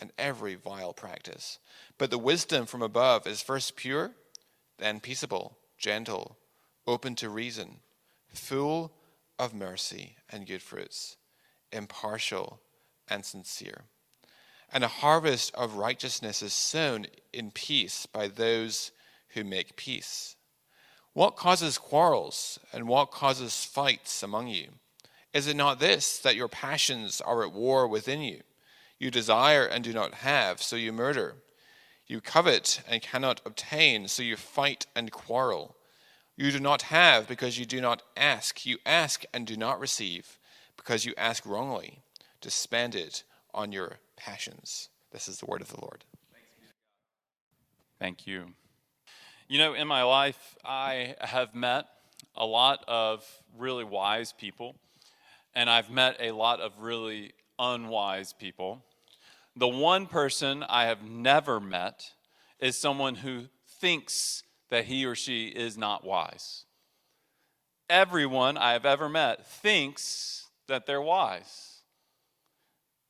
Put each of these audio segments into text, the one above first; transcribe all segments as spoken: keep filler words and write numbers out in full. and every vile practice. But the wisdom from above is first pure, then peaceable, gentle, open to reason, full of mercy and good fruits, impartial and sincere. And a harvest of righteousness is sown in peace by those who make peace. What causes quarrels and what causes fights among you? Is it not this, that your passions are at war within you? You desire and do not have, so you murder. You covet and cannot obtain, so you fight and quarrel. You do not have because you do not ask. You ask and do not receive because you ask wrongly, to spend it on your passions. This is the word of the Lord. Thank you. You know, in my life, I have met a lot of really wise people, and I've met a lot of really unwise people. The one person I have never met is someone who thinks that he or she is not wise. Everyone I have ever met thinks that they're wise.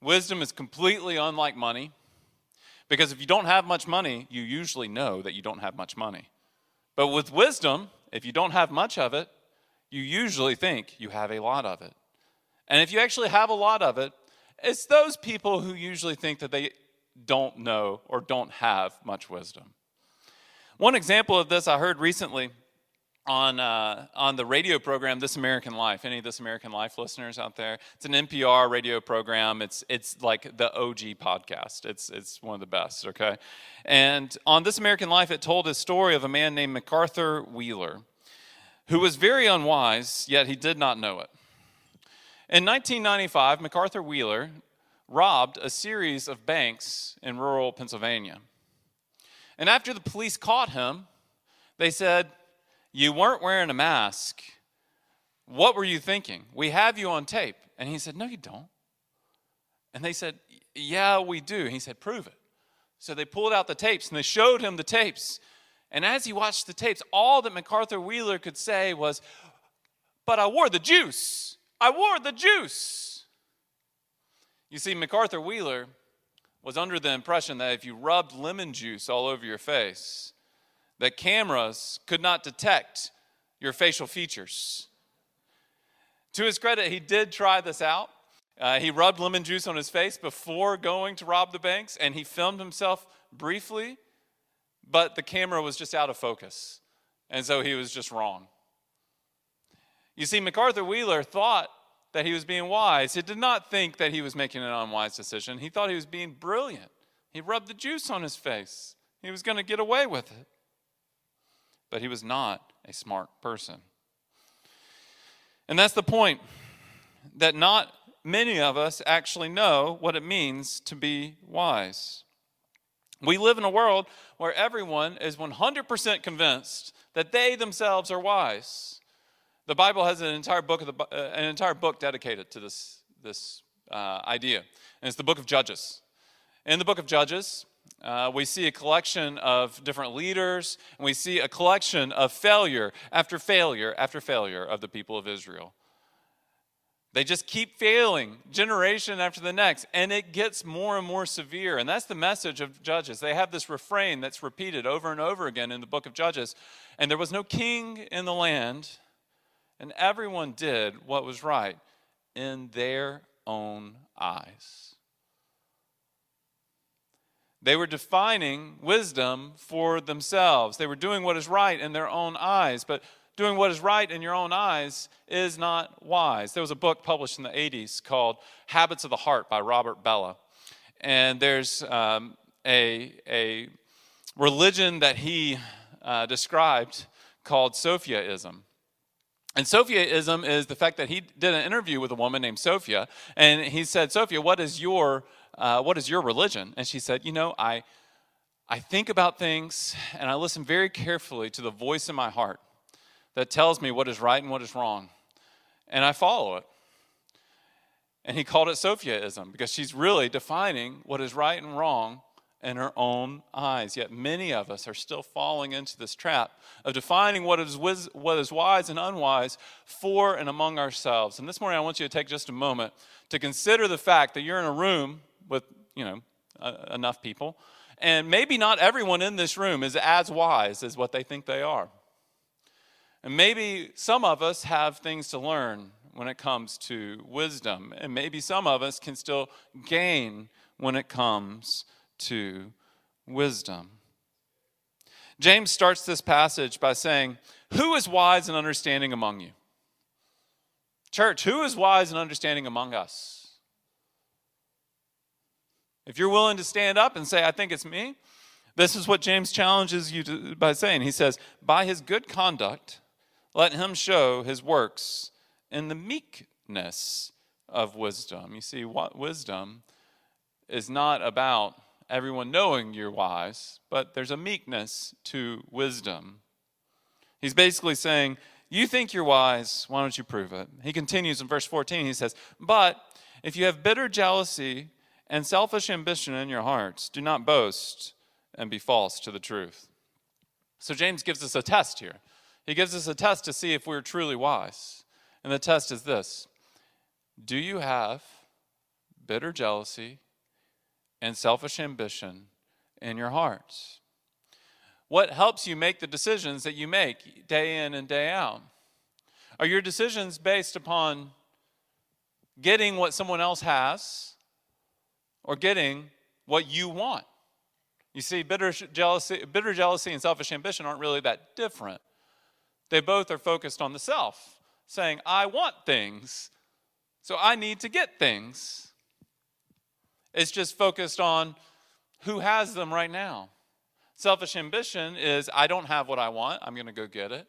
Wisdom is completely unlike money, because if you don't have much money, you usually know that you don't have much money. But with wisdom, if you don't have much of it, you usually think you have a lot of it. And if you actually have a lot of it, it's those people who usually think that they don't know or don't have much wisdom. One example of this I heard recently on uh, on the radio program This American Life. Any This American Life listeners out there? It's an N P R radio program. It's it's like the O G podcast. It's it's one of the best, okay? And on This American Life, it told a story of a man named MacArthur Wheeler, who was very unwise, yet he did not know it. In nineteen ninety-five, MacArthur Wheeler robbed a series of banks in rural Pennsylvania. And after the police caught him, they said, "You weren't wearing a mask. What were you thinking? We have you on tape." And he said, "No, you don't." And they said, "Yeah, we do." And he said, "Prove it." So they pulled out the tapes and they showed him the tapes. And as he watched the tapes, all that MacArthur Wheeler could say was, "But I wore the juice. I wore the juice." You see, MacArthur Wheeler was under the impression that if you rubbed lemon juice all over your face, that cameras could not detect your facial features. To his credit, he did try this out. Uh, he rubbed lemon juice on his face before going to rob the banks, and he filmed himself briefly, but the camera was just out of focus, and so he was just wrong. You see, MacArthur Wheeler thought that he was being wise. He did not think that he was making an unwise decision. He thought he was being brilliant. He rubbed the juice on his face. He was going to get away with it. But he was not a smart person. And that's the point, that not many of us actually know what it means to be wise. We live in a world where everyone is one hundred percent convinced that they themselves are wise. The Bible has an entire book, of the, uh, an entire book dedicated to this, this uh, idea, and it's the book of Judges. In the book of Judges, uh, we see a collection of different leaders, and we see a collection of failure after failure after failure of the people of Israel. They just keep failing generation after the next, and it gets more and more severe, and that's the message of Judges. They have this refrain that's repeated over and over again in the book of Judges, and there was no king in the land, and everyone did what was right in their own eyes. They were defining wisdom for themselves. They were doing what is right in their own eyes. But doing what is right in your own eyes is not wise. There was a book published in the eighties called Habits of the Heart by Robert Bella. And there's um, a, a religion that he uh, described called Sophiaism. And Sophiaism is the fact that he did an interview with a woman named Sophia, and he said, "Sophia, what is your uh, what is your religion?" And she said, "You know, I I think about things, and I listen very carefully to the voice in my heart that tells me what is right and what is wrong, and I follow it. And he called it Sophiaism, because she's really defining what is right and wrong in her own eyes. Yet many of us are still falling into this trap of defining what is wis- what is wise and unwise for and among ourselves. And this morning I want you to take just a moment to consider the fact that you're in a room with, you know, uh, enough people, and maybe not everyone in this room is as wise as what they think they are. And maybe some of us have things to learn when it comes to wisdom, and maybe some of us can still gain when it comes to wisdom. James starts this passage by saying, who is wise and understanding among you? Church, who is wise and understanding among us? If you're willing to stand up and say, I think it's me, this is what James challenges you to, by saying. He says, by his good conduct, let him show his works in the meekness of wisdom. You see, what wisdom is not about everyone knowing you're wise, but there's a meekness to wisdom. He's basically saying, you think you're wise, why don't you prove it? He continues in verse fourteen, he says, but if you have bitter jealousy and selfish ambition in your hearts, do not boast and be false to the truth. So James gives us a test here. He gives us a test to see if we're truly wise. And the test is this: do you have bitter jealousy and selfish ambition in your hearts? What helps you make the decisions that you make day in and day out? Are your decisions based upon getting what someone else has or getting what you want? You see, bitter jealousy, bitter jealousy and selfish ambition aren't really that different. They both are focused on the self, saying, I want things, so I need to get things. It's just focused on who has them right now. Selfish ambition is, I don't have what I want, I'm going to go get it.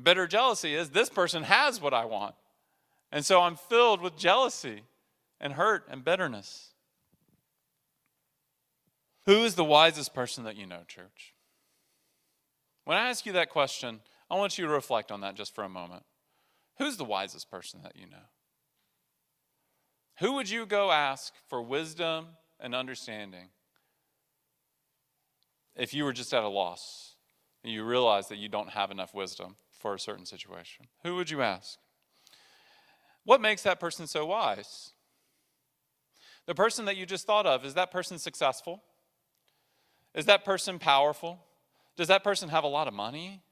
Bitter jealousy is, this person has what I want, and so I'm filled with jealousy and hurt and bitterness. Who is the wisest person that you know, church? When I ask you that question, I want you to reflect on that just for a moment. Who's the wisest person that you know? Who would you go ask for wisdom and understanding if you were just at a loss and you realize that you don't have enough wisdom for a certain situation? Who would you ask? What makes that person so wise? The person that you just thought of, is that person successful? Is that person powerful? Does that person have a lot of money?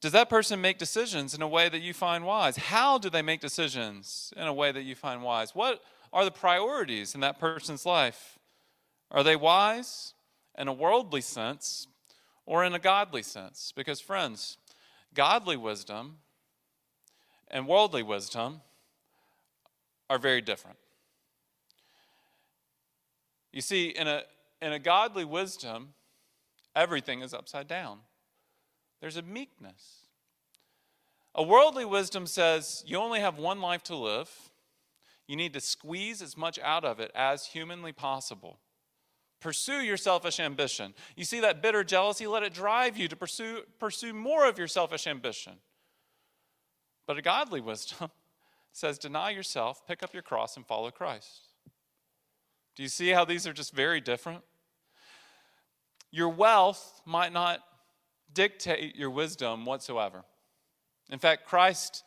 Does that person make decisions in a way that you find wise? How do they make decisions in a way that you find wise? What are the priorities in that person's life? Are they wise in a worldly sense or in a godly sense? Because, friends, godly wisdom and worldly wisdom are very different. You see, in a in a godly wisdom, everything is upside down. There's a meekness. A worldly wisdom says you only have one life to live. You need to squeeze as much out of it as humanly possible. Pursue your selfish ambition. You see that bitter jealousy? Let it drive you to pursue, pursue more of your selfish ambition. But a godly wisdom says deny yourself, pick up your cross, and follow Christ. Do you see how these are just very different? Your wealth might not dictate your wisdom whatsoever. In fact, Christ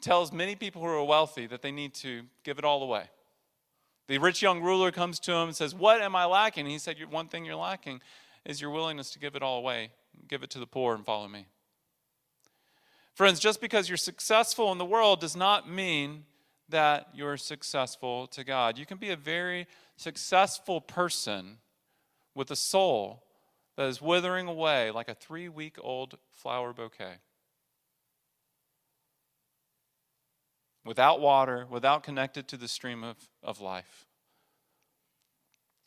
tells many people who are wealthy that they need to give it all away. The rich young ruler comes to him and says, what am I lacking? And he said, one thing you're lacking is your willingness to give it all away. Give it to the poor and follow me. Friends, just because you're successful in the world does not mean that you're successful to God. You can be a very successful person with a soul that is withering away like a three-week-old flower bouquet. Without water, without connected to the stream of, of life.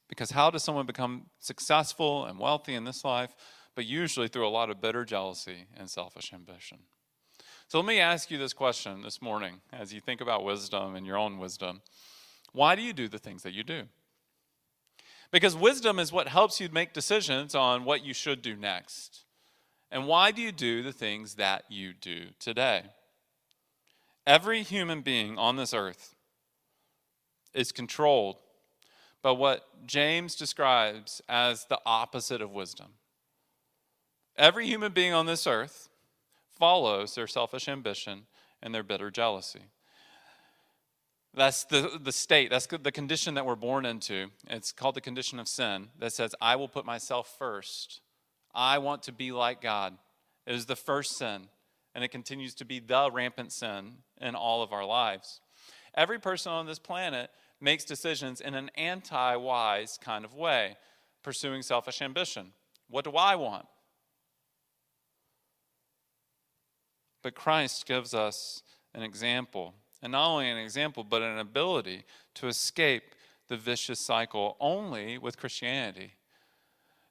Because how does someone become successful and wealthy in this life? But usually through a lot of bitter jealousy and selfish ambition. So let me ask you this question this morning as you think about wisdom and your own wisdom. Why do you do the things that you do? Because wisdom is what helps you make decisions on what you should do next. And why do you do the things that you do today? Every human being on this earth is controlled by what James describes as the opposite of wisdom. Every human being on this earth follows their selfish ambition and their bitter jealousy. That's the, the state, that's the condition that we're born into. It's called the condition of sin that says, I will put myself first. I want to be like God. It is the first sin, and it continues to be the rampant sin in all of our lives. Every person on this planet makes decisions in an anti-wise kind of way, pursuing selfish ambition. What do I want? But Christ gives us an example. And not only an example, but an ability to escape the vicious cycle. Only with Christianity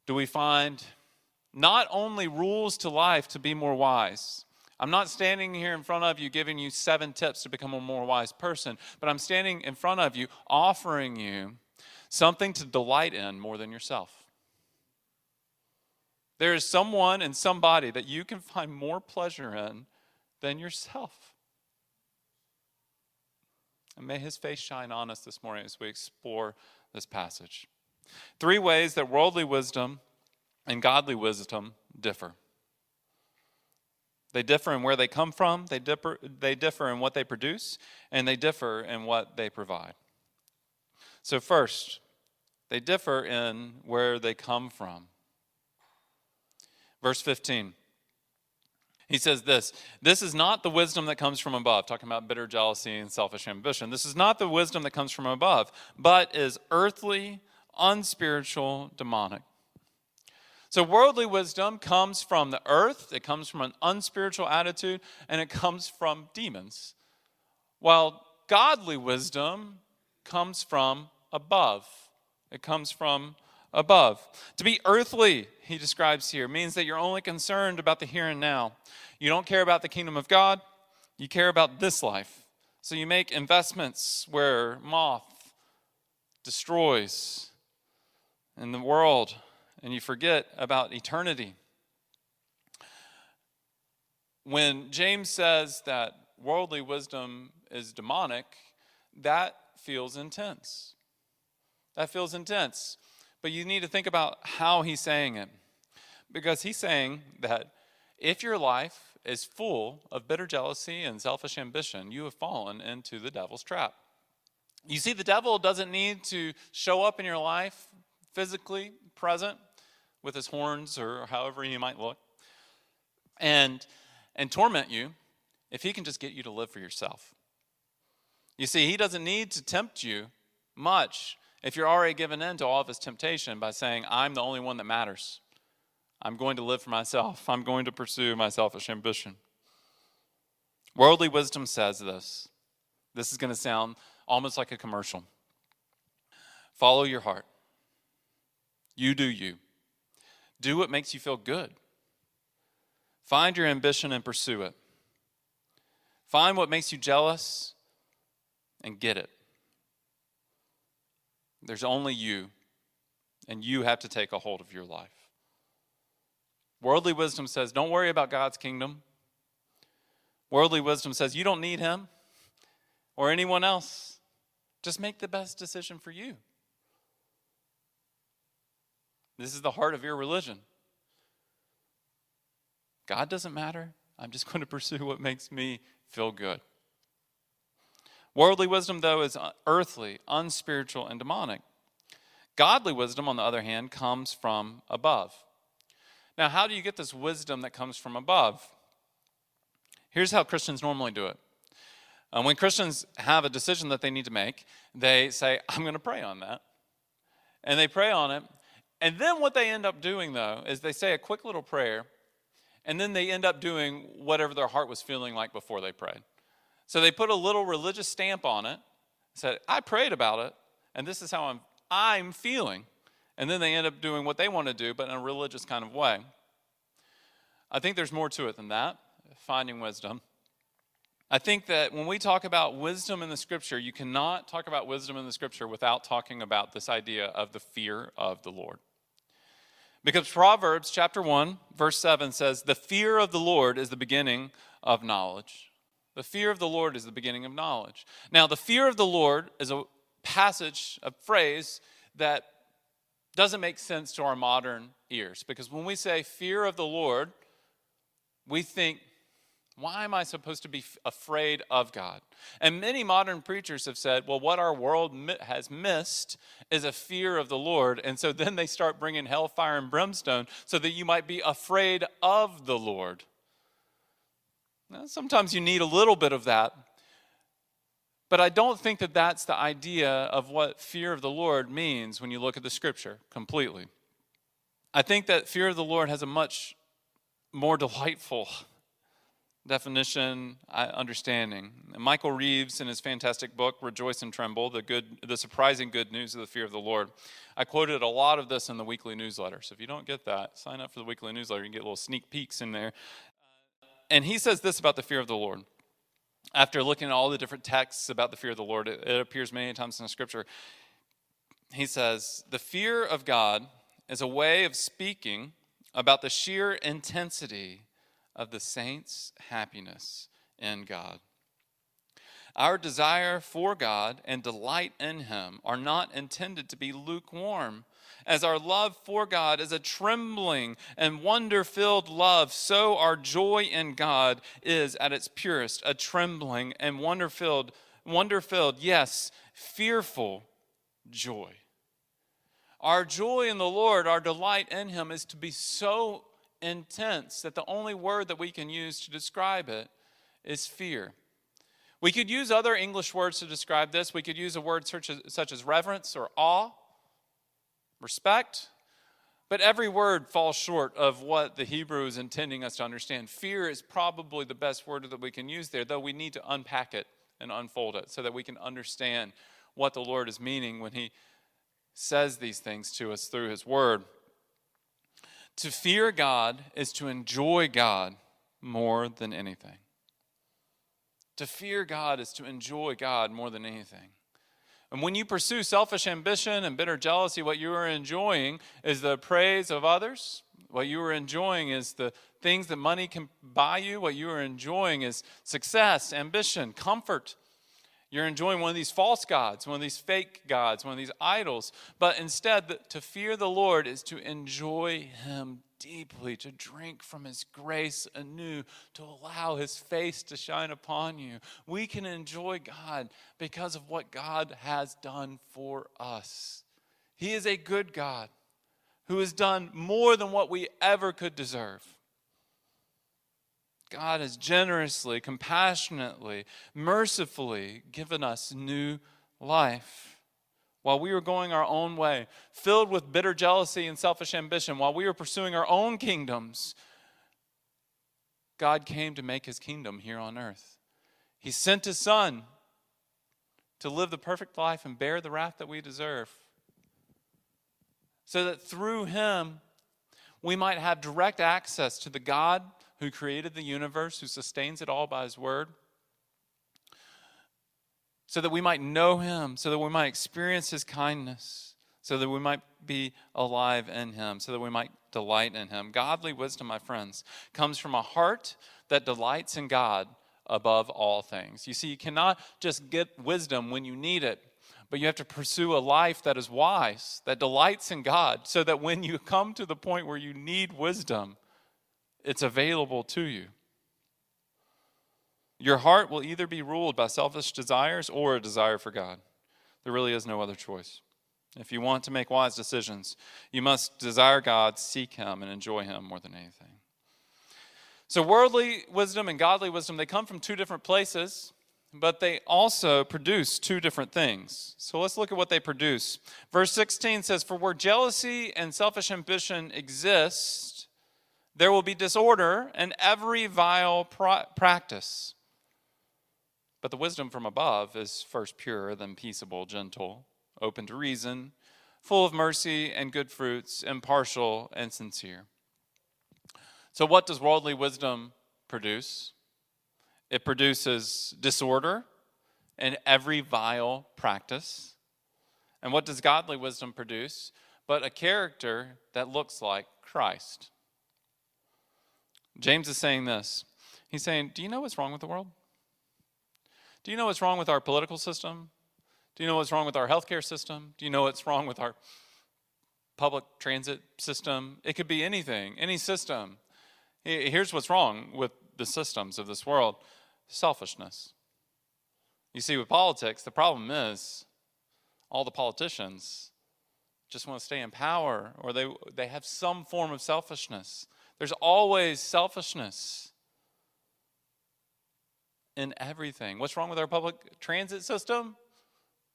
do we find not only rules to life to be more wise. I'm not standing here in front of you giving you seven tips to become a more wise person, but I'm standing in front of you offering you something to delight in more than yourself. There is someone and somebody that you can find more pleasure in than yourself. And may his face shine on us this morning as we explore this passage. Three ways that worldly wisdom and godly wisdom differ. They differ in where they come from, they differ, they differ in what they produce, and they differ in what they provide. So first, they differ in where they come from. Verse fifteen. He says this, this is not the wisdom that comes from above, talking about bitter jealousy and selfish ambition. This is not the wisdom that comes from above, but is earthly, unspiritual, demonic. So worldly wisdom comes from the earth, it comes from an unspiritual attitude, and it comes from demons. While godly wisdom comes from above. It comes from above. To be earthly, he describes here, means that you're only concerned about the here and now. You don't care about the kingdom of God. You care about this life. So you make investments where moth destroys in the world, and you forget about eternity. When James says that worldly wisdom is demonic, that feels intense. That feels intense. But you need to think about how he's saying it. Because he's saying that if your life is full of bitter jealousy and selfish ambition, you have fallen into the devil's trap. You see, the devil doesn't need to show up in your life physically present with his horns or however he might look and, and torment you if he can just get you to live for yourself. You see, he doesn't need to tempt you much if you're already given in to all of his temptation by saying, I'm the only one that matters. I'm going to live for myself. I'm going to pursue my selfish ambition. Worldly wisdom says this. This is going to sound almost like a commercial. Follow your heart. You do you. Do what makes you feel good. Find your ambition and pursue it. Find what makes you jealous and get it. There's only you, and you have to take a hold of your life. Worldly wisdom says, don't worry about God's kingdom. Worldly wisdom says, you don't need him or anyone else. Just make the best decision for you. This is the heart of your religion. God doesn't matter. I'm just going to pursue what makes me feel good. Worldly wisdom, though, is earthly, unspiritual, and demonic. Godly wisdom, on the other hand, comes from above. Now, how do you get this wisdom that comes from above? Here's how Christians normally do it. Um, when Christians have a decision that they need to make, they say, I'm going to pray on that. And they pray on it. And then what they end up doing, though, is they say a quick little prayer, and then they end up doing whatever their heart was feeling like before they prayed. So they put a little religious stamp on it, said, I prayed about it, and this is how I'm, I'm feeling. And then they end up doing what they want to do, but in a religious kind of way. I think there's more to it than that, finding wisdom. I think that when we talk about wisdom in the Scripture, you cannot talk about wisdom in the Scripture without talking about this idea of the fear of the Lord. Because Proverbs chapter one, verse seven says, the fear of the Lord is the beginning of knowledge. The fear of the Lord is the beginning of knowledge. Now, the fear of the Lord is a passage, a phrase that doesn't make sense to our modern ears. Because when we say fear of the Lord, we think, why am I supposed to be afraid of God? And many modern preachers have said, well, what our world has missed is a fear of the Lord. And so then they start bringing hellfire and brimstone so that you might be afraid of the Lord. Now, sometimes you need a little bit of that. But I don't think that that's the idea of what fear of the Lord means when you look at the Scripture completely. I think that fear of the Lord has a much more delightful definition, understanding. Michael Reeves, in his fantastic book, Rejoice and Tremble, the good, the surprising good news of the fear of the Lord. I quoted a lot of this in the weekly newsletter. So if you don't get that, sign up for the weekly newsletter. You can get little sneak peeks in there. And he says this about the fear of the Lord. After looking at all the different texts about the fear of the Lord, it, it appears many times in the Scripture. He says, the fear of God is a way of speaking about the sheer intensity of the saints' happiness in God. Our desire for God and delight in Him are not intended to be lukewarm. As our love for God is a trembling and wonder-filled love, so our joy in God is at its purest, a trembling and wonder-filled, wonder-filled, yes, fearful joy. Our joy in the Lord, our delight in Him, is to be so intense that the only word that we can use to describe it is fear. We could use other English words to describe this. We could use a word such as, such as reverence or awe, respect, but every word falls short of what the Hebrew is intending us to understand. Fear is probably the best word that we can use there, though we need to unpack it and unfold it so that we can understand what the Lord is meaning when He says these things to us through His word. To fear God is to enjoy God more than anything. To fear God is to enjoy God more than anything. And when you pursue selfish ambition and bitter jealousy, what you are enjoying is the praise of others. What you are enjoying is the things that money can buy you. What you are enjoying is success, ambition, comfort. You're enjoying one of these false gods, one of these fake gods, one of these idols. But instead, to fear the Lord is to enjoy Him deeply, to drink from His grace anew, to allow His face to shine upon you. We can enjoy God because of what God has done for us. He is a good God who has done more than what we ever could deserve. God has generously, compassionately, mercifully given us new life. While we were going our own way, filled with bitter jealousy and selfish ambition, while we were pursuing our own kingdoms, God came to make His kingdom here on earth. He sent His Son to live the perfect life and bear the wrath that we deserve, so that through Him we might have direct access to the God who created the universe, who sustains it all by His word, so that we might know Him, so that we might experience His kindness, so that we might be alive in Him, so that we might delight in Him. Godly wisdom, my friends, comes from a heart that delights in God above all things. You see, you cannot just get wisdom when you need it, but you have to pursue a life that is wise, that delights in God, so that when you come to the point where you need wisdom, it's available to you. Your heart will either be ruled by selfish desires or a desire for God. There really is no other choice. If you want to make wise decisions, you must desire God, seek Him, and enjoy Him more than anything. So worldly wisdom and godly wisdom, they come from two different places, but they also produce two different things. So let's look at what they produce. Verse sixteen says, "For where jealousy and selfish ambition exist, there will be disorder and every vile practice. But the wisdom from above is first pure, then peaceable, gentle, open to reason, full of mercy and good fruits, impartial and sincere." So what does worldly wisdom produce? It produces disorder and every vile practice. And what does godly wisdom produce? But a character that looks like Christ. James is saying this. He's saying, do you know what's wrong with the world? Do you know what's wrong with our political system? Do you know what's wrong with our healthcare system? Do you know what's wrong with our public transit system? It could be anything, any system. Here's what's wrong with the systems of this world. Selfishness. You see, with politics, the problem is all the politicians just want to stay in power, or they, they have some form of selfishness. There's always selfishness in everything. What's wrong with our public transit system?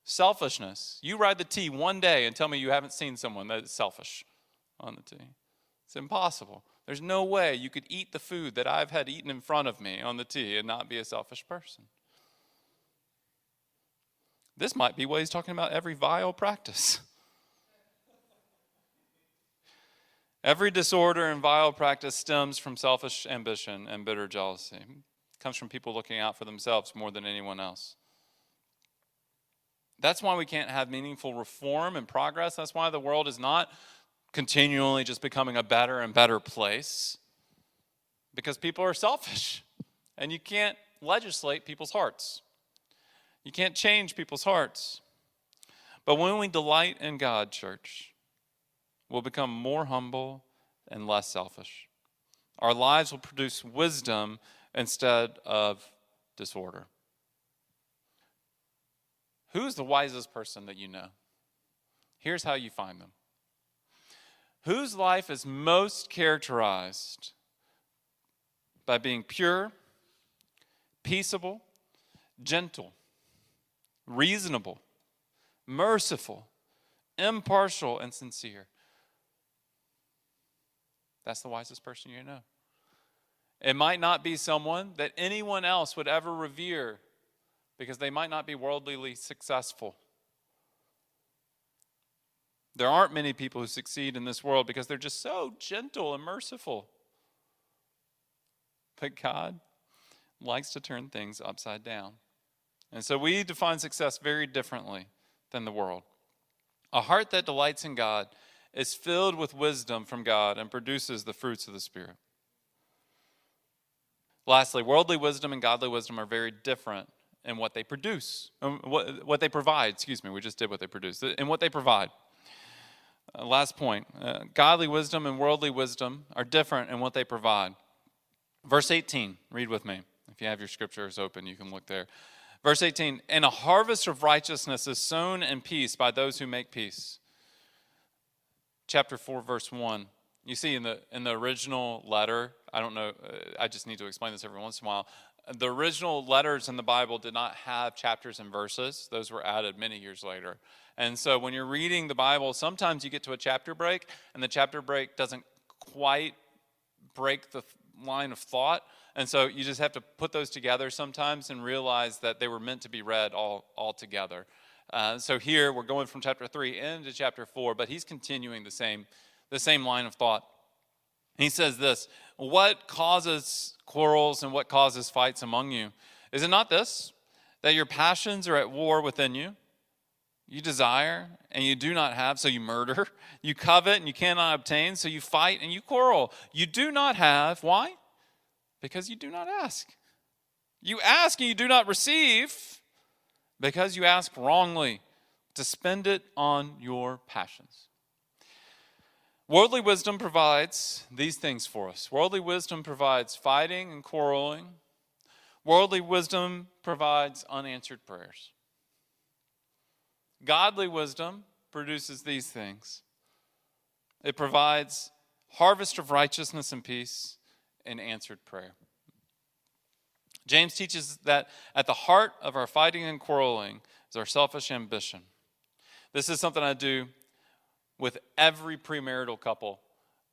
Selfishness. You ride the T one day and tell me you haven't seen someone that is selfish on the T. It's impossible. There's no way you could eat the food that I've had eaten in front of me on the T and not be a selfish person. This might be what he's talking about, every vile practice. Every disorder and vile practice stems from selfish ambition and bitter jealousy. It comes from people looking out for themselves more than anyone else. That's why we can't have meaningful reform and progress. That's why the world is not continually just becoming a better and better place, because people are selfish, and you can't legislate people's hearts. You can't change people's hearts. But when we delight in God, church, we'll become more humble and less selfish. Our lives will produce wisdom instead of disorder. Who's the wisest person that you know? Here's how you find them. Whose life is most characterized by being pure, peaceable, gentle, reasonable, merciful, impartial, and sincere? That's the wisest person you know. It might not be someone that anyone else would ever revere, because they might not be worldly successful. There aren't many people who succeed in this world because they're just so gentle and merciful. But God likes to turn things upside down. And so we define success very differently than the world. A heart that delights in God is filled with wisdom from God and produces the fruits of the Spirit. Lastly, worldly wisdom and godly wisdom are very different in what they produce, what, what they provide, excuse me, we just did what they produce, and what they provide. Uh, last point, uh, godly wisdom and worldly wisdom are different in what they provide. Verse eighteen, read with me. If you have your scriptures open, you can look there. Verse eighteen, and a harvest of righteousness is sown in peace by those who make peace. Chapter four, verse one. You see in the in the original letter, I don't know, uh, I just need to explain this every once in a while. The original letters in the Bible did not have chapters and verses. Those were added many years later. And so when you're reading the Bible, sometimes you get to a chapter break, and the chapter break doesn't quite break the line of thought. And so you just have to put those together sometimes and realize that they were meant to be read all, all together. Uh, so here we're going from chapter three into chapter four, but he's continuing the same, the same line of thought. He says this, what causes quarrels and what causes fights among you? Is it not this, that your passions are at war within you? You desire and you do not have, so you murder. You covet and you cannot obtain, so you fight and you quarrel. You do not have, why? Because you do not ask. You ask and you do not receive, because you ask wrongly to spend it on your passions. Worldly wisdom provides these things for us. Worldly wisdom provides fighting and quarreling. Worldly wisdom provides unanswered prayers. Godly wisdom produces these things. It provides harvest of righteousness and peace and answered prayer. James teaches that at the heart of our fighting and quarreling is our selfish ambition. This is something I do with every premarital couple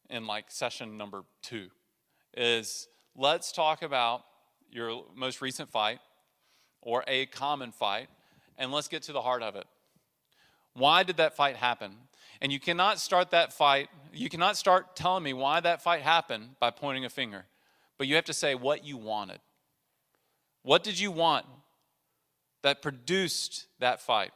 in like session number two, is let's talk about your most recent fight or a common fight, and let's get to the heart of it. Why did that fight happen? And you cannot start that fight, you cannot start telling me why that fight happened by pointing a finger, but you have to say what you wanted. What did you want that produced that fight?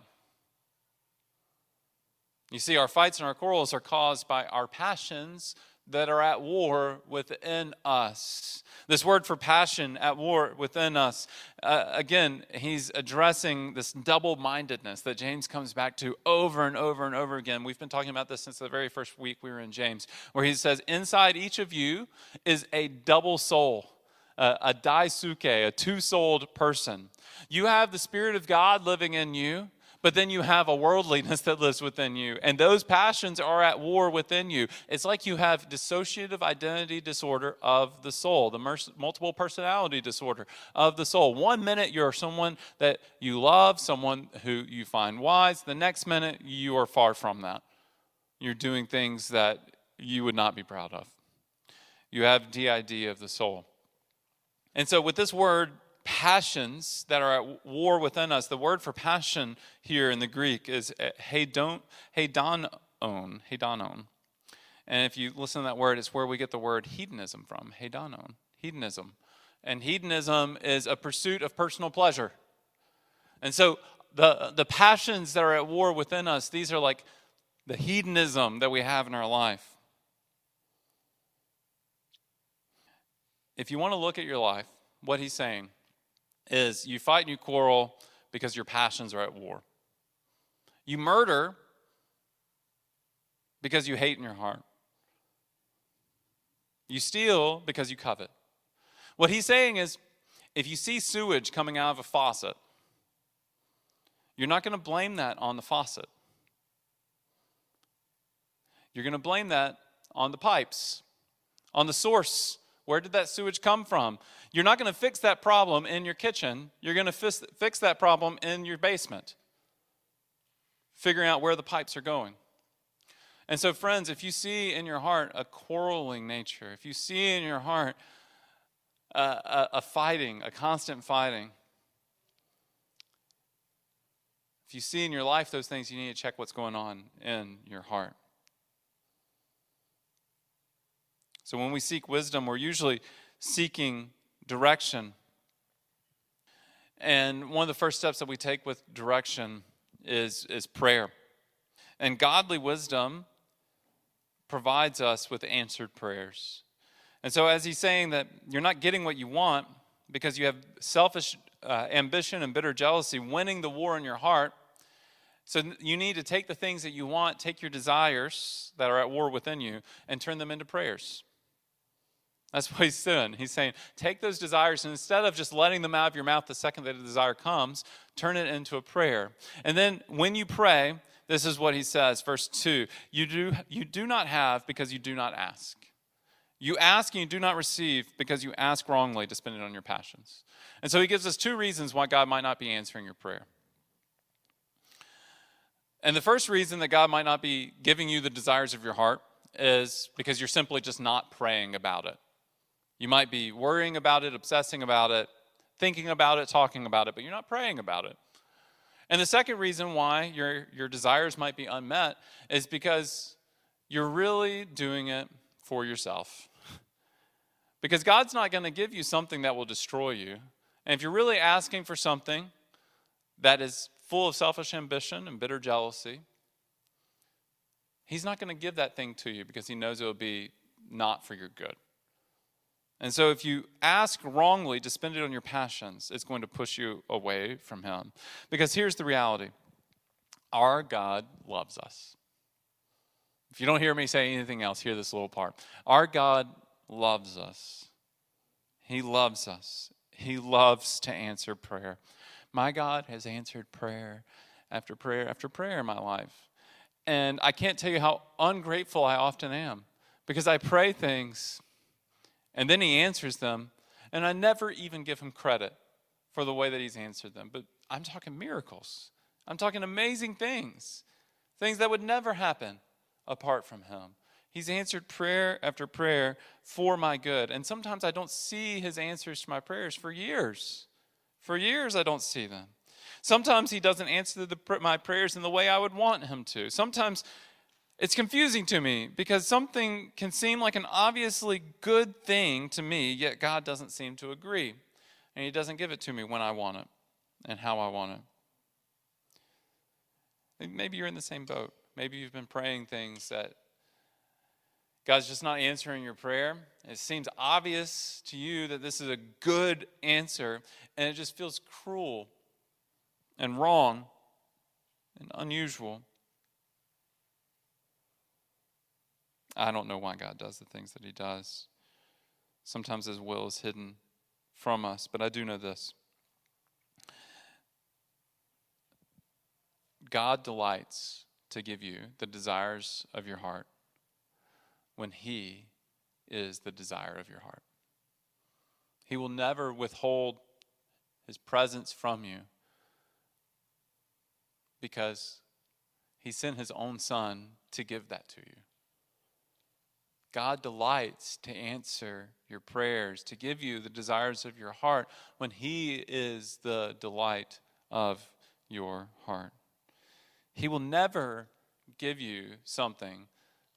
You see, our fights and our quarrels are caused by our passions that are at war within us. This word for passion, at war within us, uh, again, he's addressing this double-mindedness that James comes back to over and over and over again. We've been talking about this since the very first week we were in James, where he says, inside each of you is a double soul, uh, a daisuke, a two-souled person. You have the Spirit of God living in you, but then you have a worldliness that lives within you, and those passions are at war within you. It's like you have dissociative identity disorder of the soul, the multiple personality disorder of the soul. One minute you're someone that you love, someone who you find wise. The next minute you are far from that. You're doing things that you would not be proud of. You have D I D of the soul. And so with this word, passions that are at war within us. The word for passion here in the Greek is hedon, hedonon, hedonon. And if you listen to that word, it's where we get the word hedonism from, hedonon, hedonism. And hedonism is a pursuit of personal pleasure. And so the, the passions that are at war within us, these are like the hedonism that we have in our life. If you want to look at your life, what he's saying is you fight and you quarrel because your passions are at war. You murder because you hate in your heart. You steal because you covet. What he's saying is if you see sewage coming out of a faucet, you're not going to blame that on the faucet. You're going to blame that on the pipes, on the source. Where did that sewage come from? You're not going to fix that problem in your kitchen. You're going to fix that problem in your basement, figuring out where the pipes are going. And so, friends, if you see in your heart a quarreling nature, if you see in your heart a, a, a fighting, a constant fighting, if you see in your life those things, you need to check what's going on in your heart. So when we seek wisdom, we're usually seeking direction. And one of the first steps that we take with direction is, is prayer. And godly wisdom provides us with answered prayers. And so as he's saying that you're not getting what you want because you have selfish uh, ambition and bitter jealousy winning the war in your heart, so you need to take the things that you want, take your desires that are at war within you, and turn them into prayers. That's what he's doing. He's saying, take those desires, and instead of just letting them out of your mouth the second that a desire comes, turn it into a prayer. And then when you pray, this is what he says, verse two, you do, you do not have because you do not ask. You ask and you do not receive because you ask wrongly to spend it on your passions. And so he gives us two reasons why God might not be answering your prayer. And the first reason that God might not be giving you the desires of your heart is because you're simply just not praying about it. You might be worrying about it, obsessing about it, thinking about it, talking about it, but you're not praying about it. And the second reason why your, your desires might be unmet is because you're really doing it for yourself. Because God's not going to give you something that will destroy you. And if you're really asking for something that is full of selfish ambition and bitter jealousy, he's not going to give that thing to you because he knows it will be not for your good. And so if you ask wrongly to spend it on your passions, it's going to push you away from him. Because here's the reality. Our God loves us. If you don't hear me say anything else, hear this little part. Our God loves us. He loves us. He loves to answer prayer. My God has answered prayer after prayer after prayer in my life. And I can't tell you how ungrateful I often am because I pray things and then he answers them and I never even give him credit for the way that he's answered them. But I'm talking miracles. I'm talking amazing things, things that would never happen apart from him. He's answered prayer after prayer for my good. And sometimes I don't see his answers to my prayers for years. For years, I don't see them. Sometimes he doesn't answer the, my prayers in the way I would want him to. Sometimes it's confusing to me because something can seem like an obviously good thing to me, yet God doesn't seem to agree. and he doesn't give it to me when I want it and how I want it. Maybe you're in the same boat. Maybe you've been praying things that God's just not answering your prayer. It seems obvious to you that this is a good answer, and it just feels cruel and wrong and unusual. I don't know why God does the things that he does. Sometimes his will is hidden from us, but I do know this. God delights to give you the desires of your heart when he is the desire of your heart. He will never withhold his presence from you because he sent his own son to give that to you. God delights to answer your prayers, to give you the desires of your heart when he is the delight of your heart. He will never give you something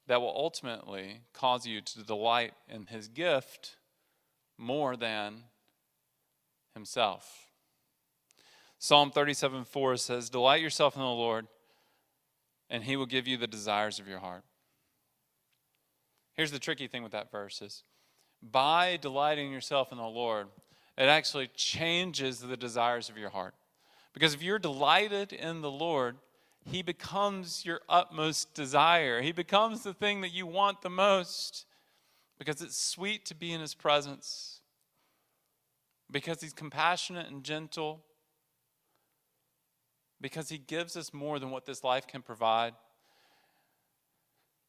that will ultimately cause you to delight in his gift more than himself. Psalm thirty-seven four says, "Delight yourself in the Lord, and he will give you the desires of your heart." Here's the tricky thing with that verse is, by delighting yourself in the Lord, it actually changes the desires of your heart. Because if you're delighted in the Lord, he becomes your utmost desire. He becomes the thing that you want the most, because it's sweet to be in his presence, because he's compassionate and gentle, because he gives us more than what this life can provide.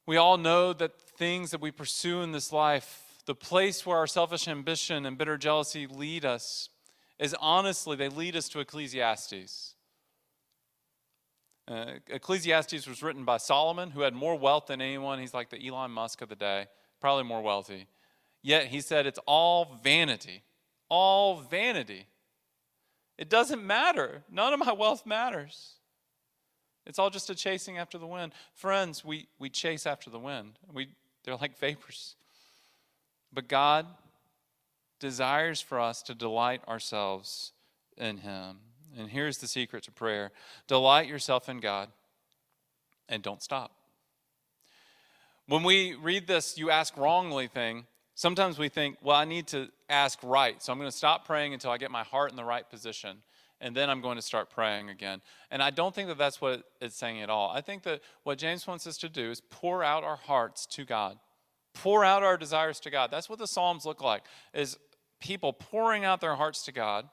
We all know that things that we pursue in this life, the place where our selfish ambition and bitter jealousy lead us, is honestly, they lead us to Ecclesiastes. Uh, Ecclesiastes was written by Solomon, who had more wealth than anyone. He's like the Elon Musk of the day, probably more wealthy. Yet he said it's all vanity, all vanity. It doesn't matter. None of my wealth matters. It's all just a chasing after the wind. Friends, we, we chase after the wind. We they're like vapors. But God desires for us to delight ourselves in him. And here's the secret to prayer. Delight yourself in God and don't stop. When we read this, you ask wrongly thing, sometimes we think, well, I need to ask right. So I'm going to stop praying until I get my heart in the right position. And then I'm going to start praying again. And I don't think that that's what it's saying at all. I think that what James wants us to do is pour out our hearts to God. Pour out our desires to God. That's what the Psalms look like, is people pouring out their hearts to God.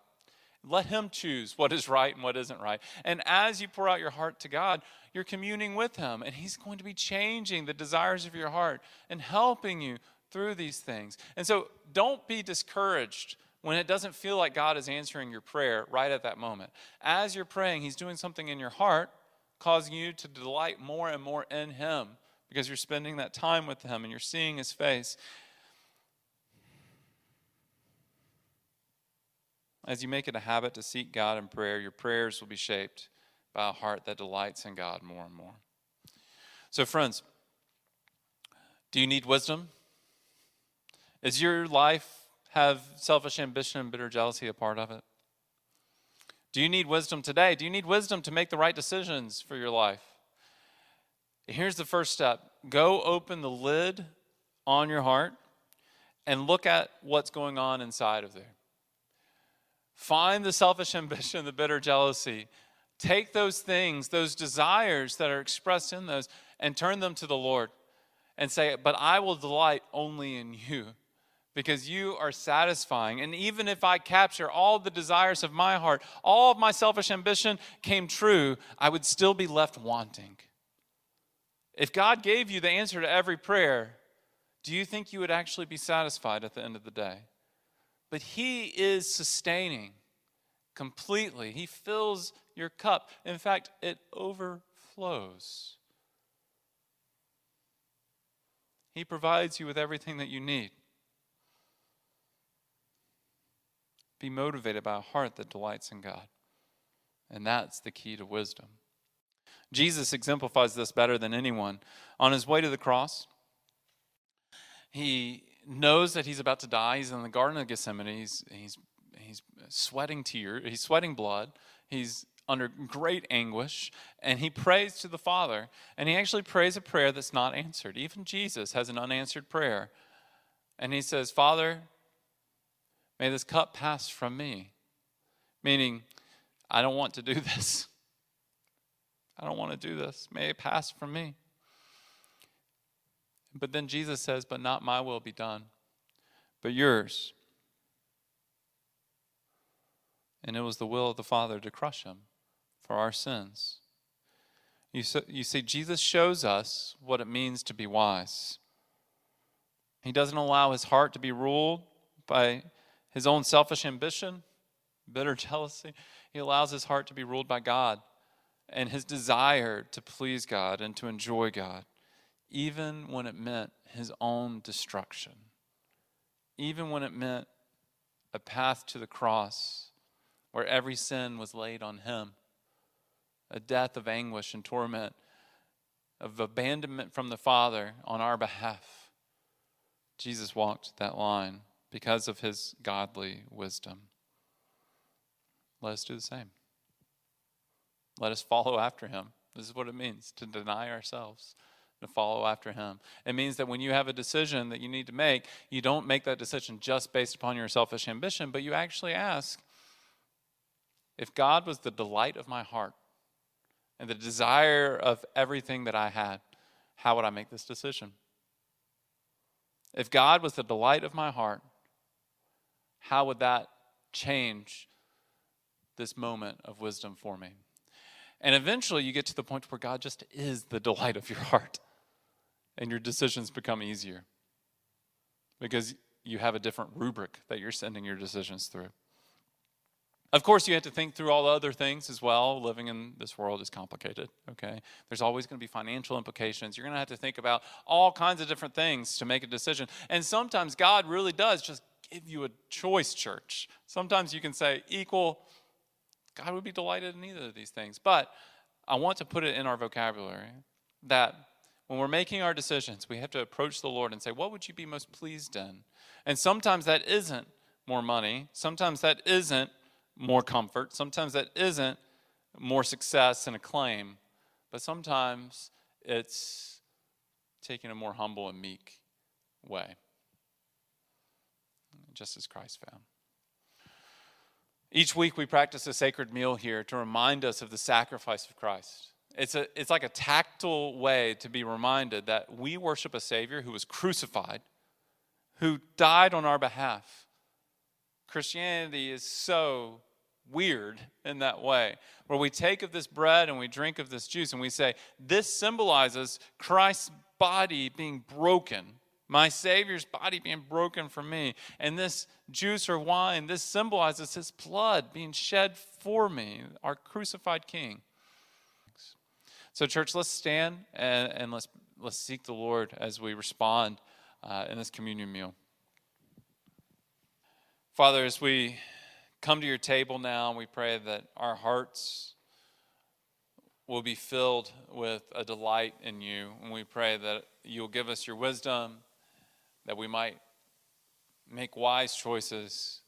Let him choose what is right and what isn't right. And as you pour out your heart to God, you're communing with him. And he's going to be changing the desires of your heart and helping you through these things. And so don't be discouraged when it doesn't feel like God is answering your prayer right at that moment. As you're praying, he's doing something in your heart, causing you to delight more and more in him because you're spending that time with him and you're seeing his face. As you make it a habit to seek God in prayer, your prayers will be shaped by a heart that delights in God more and more. So friends, do you need wisdom? Is your life have selfish ambition and bitter jealousy a part of it? Do you need wisdom today? Do you need wisdom to make the right decisions for your life? Here's the first step. Go open the lid on your heart and look at what's going on inside of there. Find the selfish ambition, the bitter jealousy. Take those things, those desires that are expressed in those, and turn them to the Lord and say, but I will delight only in you, because you are satisfying. And even if I capture all the desires of my heart, all of my selfish ambition came true, I would still be left wanting. If God gave you the answer to every prayer, do you think you would actually be satisfied at the end of the day? But he is sustaining completely. He fills your cup. In fact, it overflows. He provides you with everything that you need. Be motivated by a heart that delights in God. And that's the key to wisdom. Jesus exemplifies this better than anyone. On his way to the cross, he knows that he's about to die. He's in the Garden of Gethsemane. He's, he's, he's sweating tears, he's sweating blood, he's under great anguish, and he prays to the Father, and he actually prays a prayer that's not answered. Even Jesus has an unanswered prayer. And he says, Father, may this cup pass from me. Meaning, I don't want to do this. I don't want to do this. May it pass from me. But then Jesus says, but not my will be done, but yours. And it was the will of the Father to crush him for our sins. You see, Jesus shows us what it means to be wise. He doesn't allow his heart to be ruled by his own selfish ambition, bitter jealousy. He allows his heart to be ruled by God and his desire to please God and to enjoy God, even when it meant his own destruction, even when it meant a path to the cross where every sin was laid on him, a death of anguish and torment, of abandonment from the Father on our behalf. Jesus walked that line because of his godly wisdom. Let us do the same. Let us follow after him. This is what it means to deny ourselves, to follow after him. It means that when you have a decision that you need to make, you don't make that decision just based upon your selfish ambition, but you actually ask, if God was the delight of my heart and the desire of everything that I had, how would I make this decision? If God was the delight of my heart, how would that change this moment of wisdom for me? And eventually you get to the point where God just is the delight of your heart and your decisions become easier because you have a different rubric that you're sending your decisions through. Of course, you have to think through all the other things as well. Living in this world is complicated, okay? There's always going to be financial implications. You're going to have to think about all kinds of different things to make a decision. And sometimes God really does just give you a choice, church. Sometimes you can say, equal, God would be delighted in either of these things. But I want to put it in our vocabulary that when we're making our decisions, we have to approach the Lord and say, what would you be most pleased in? And sometimes that isn't more money. Sometimes that isn't more comfort. Sometimes that isn't more success and acclaim, but sometimes it's taking a more humble and meek way, just as Christ found. Each week we practice a sacred meal here to remind us of the sacrifice of Christ. It's a, it's like a tactile way to be reminded that we worship a Savior who was crucified, who died on our behalf. Christianity is so weird in that way, where we take of this bread and we drink of this juice and we say, this symbolizes Christ's body being broken, my Savior's body being broken for me. And this juice or wine, this symbolizes his blood being shed for me, our crucified King. So church, let's stand and, and let's, let's seek the Lord as we respond uh, in this communion meal. Father, as we come to your table now, we pray that our hearts will be filled with a delight in you. And we pray that you'll give us your wisdom, that we might make wise choices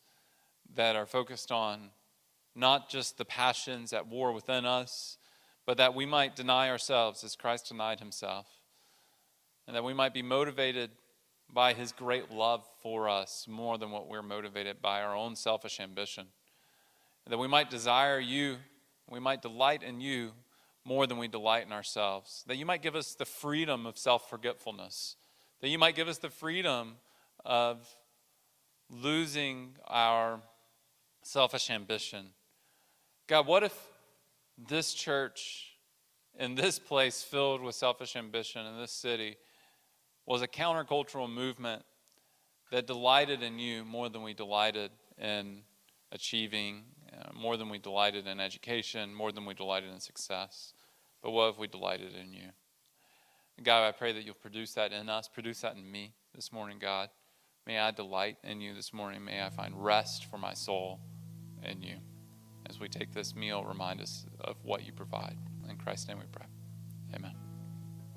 that are focused on not just the passions at war within us, but that we might deny ourselves as Christ denied himself, and that we might be motivated by his great love for us more than what we're motivated by our own selfish ambition. That we might desire you, we might delight in you more than we delight in ourselves. That you might give us the freedom of self-forgetfulness. That you might give us the freedom of losing our selfish ambition. God, what if this church in this place filled with selfish ambition in this city was a countercultural movement that delighted in you more than we delighted in achieving, uh, more than we delighted in education, more than we delighted in success. But what if we delighted in you? God, I pray that you'll produce that in us, produce that in me this morning, God. May I delight in you this morning. May I find rest for my soul in you. As we take this meal, remind us of what you provide. In Christ's name we pray. Amen.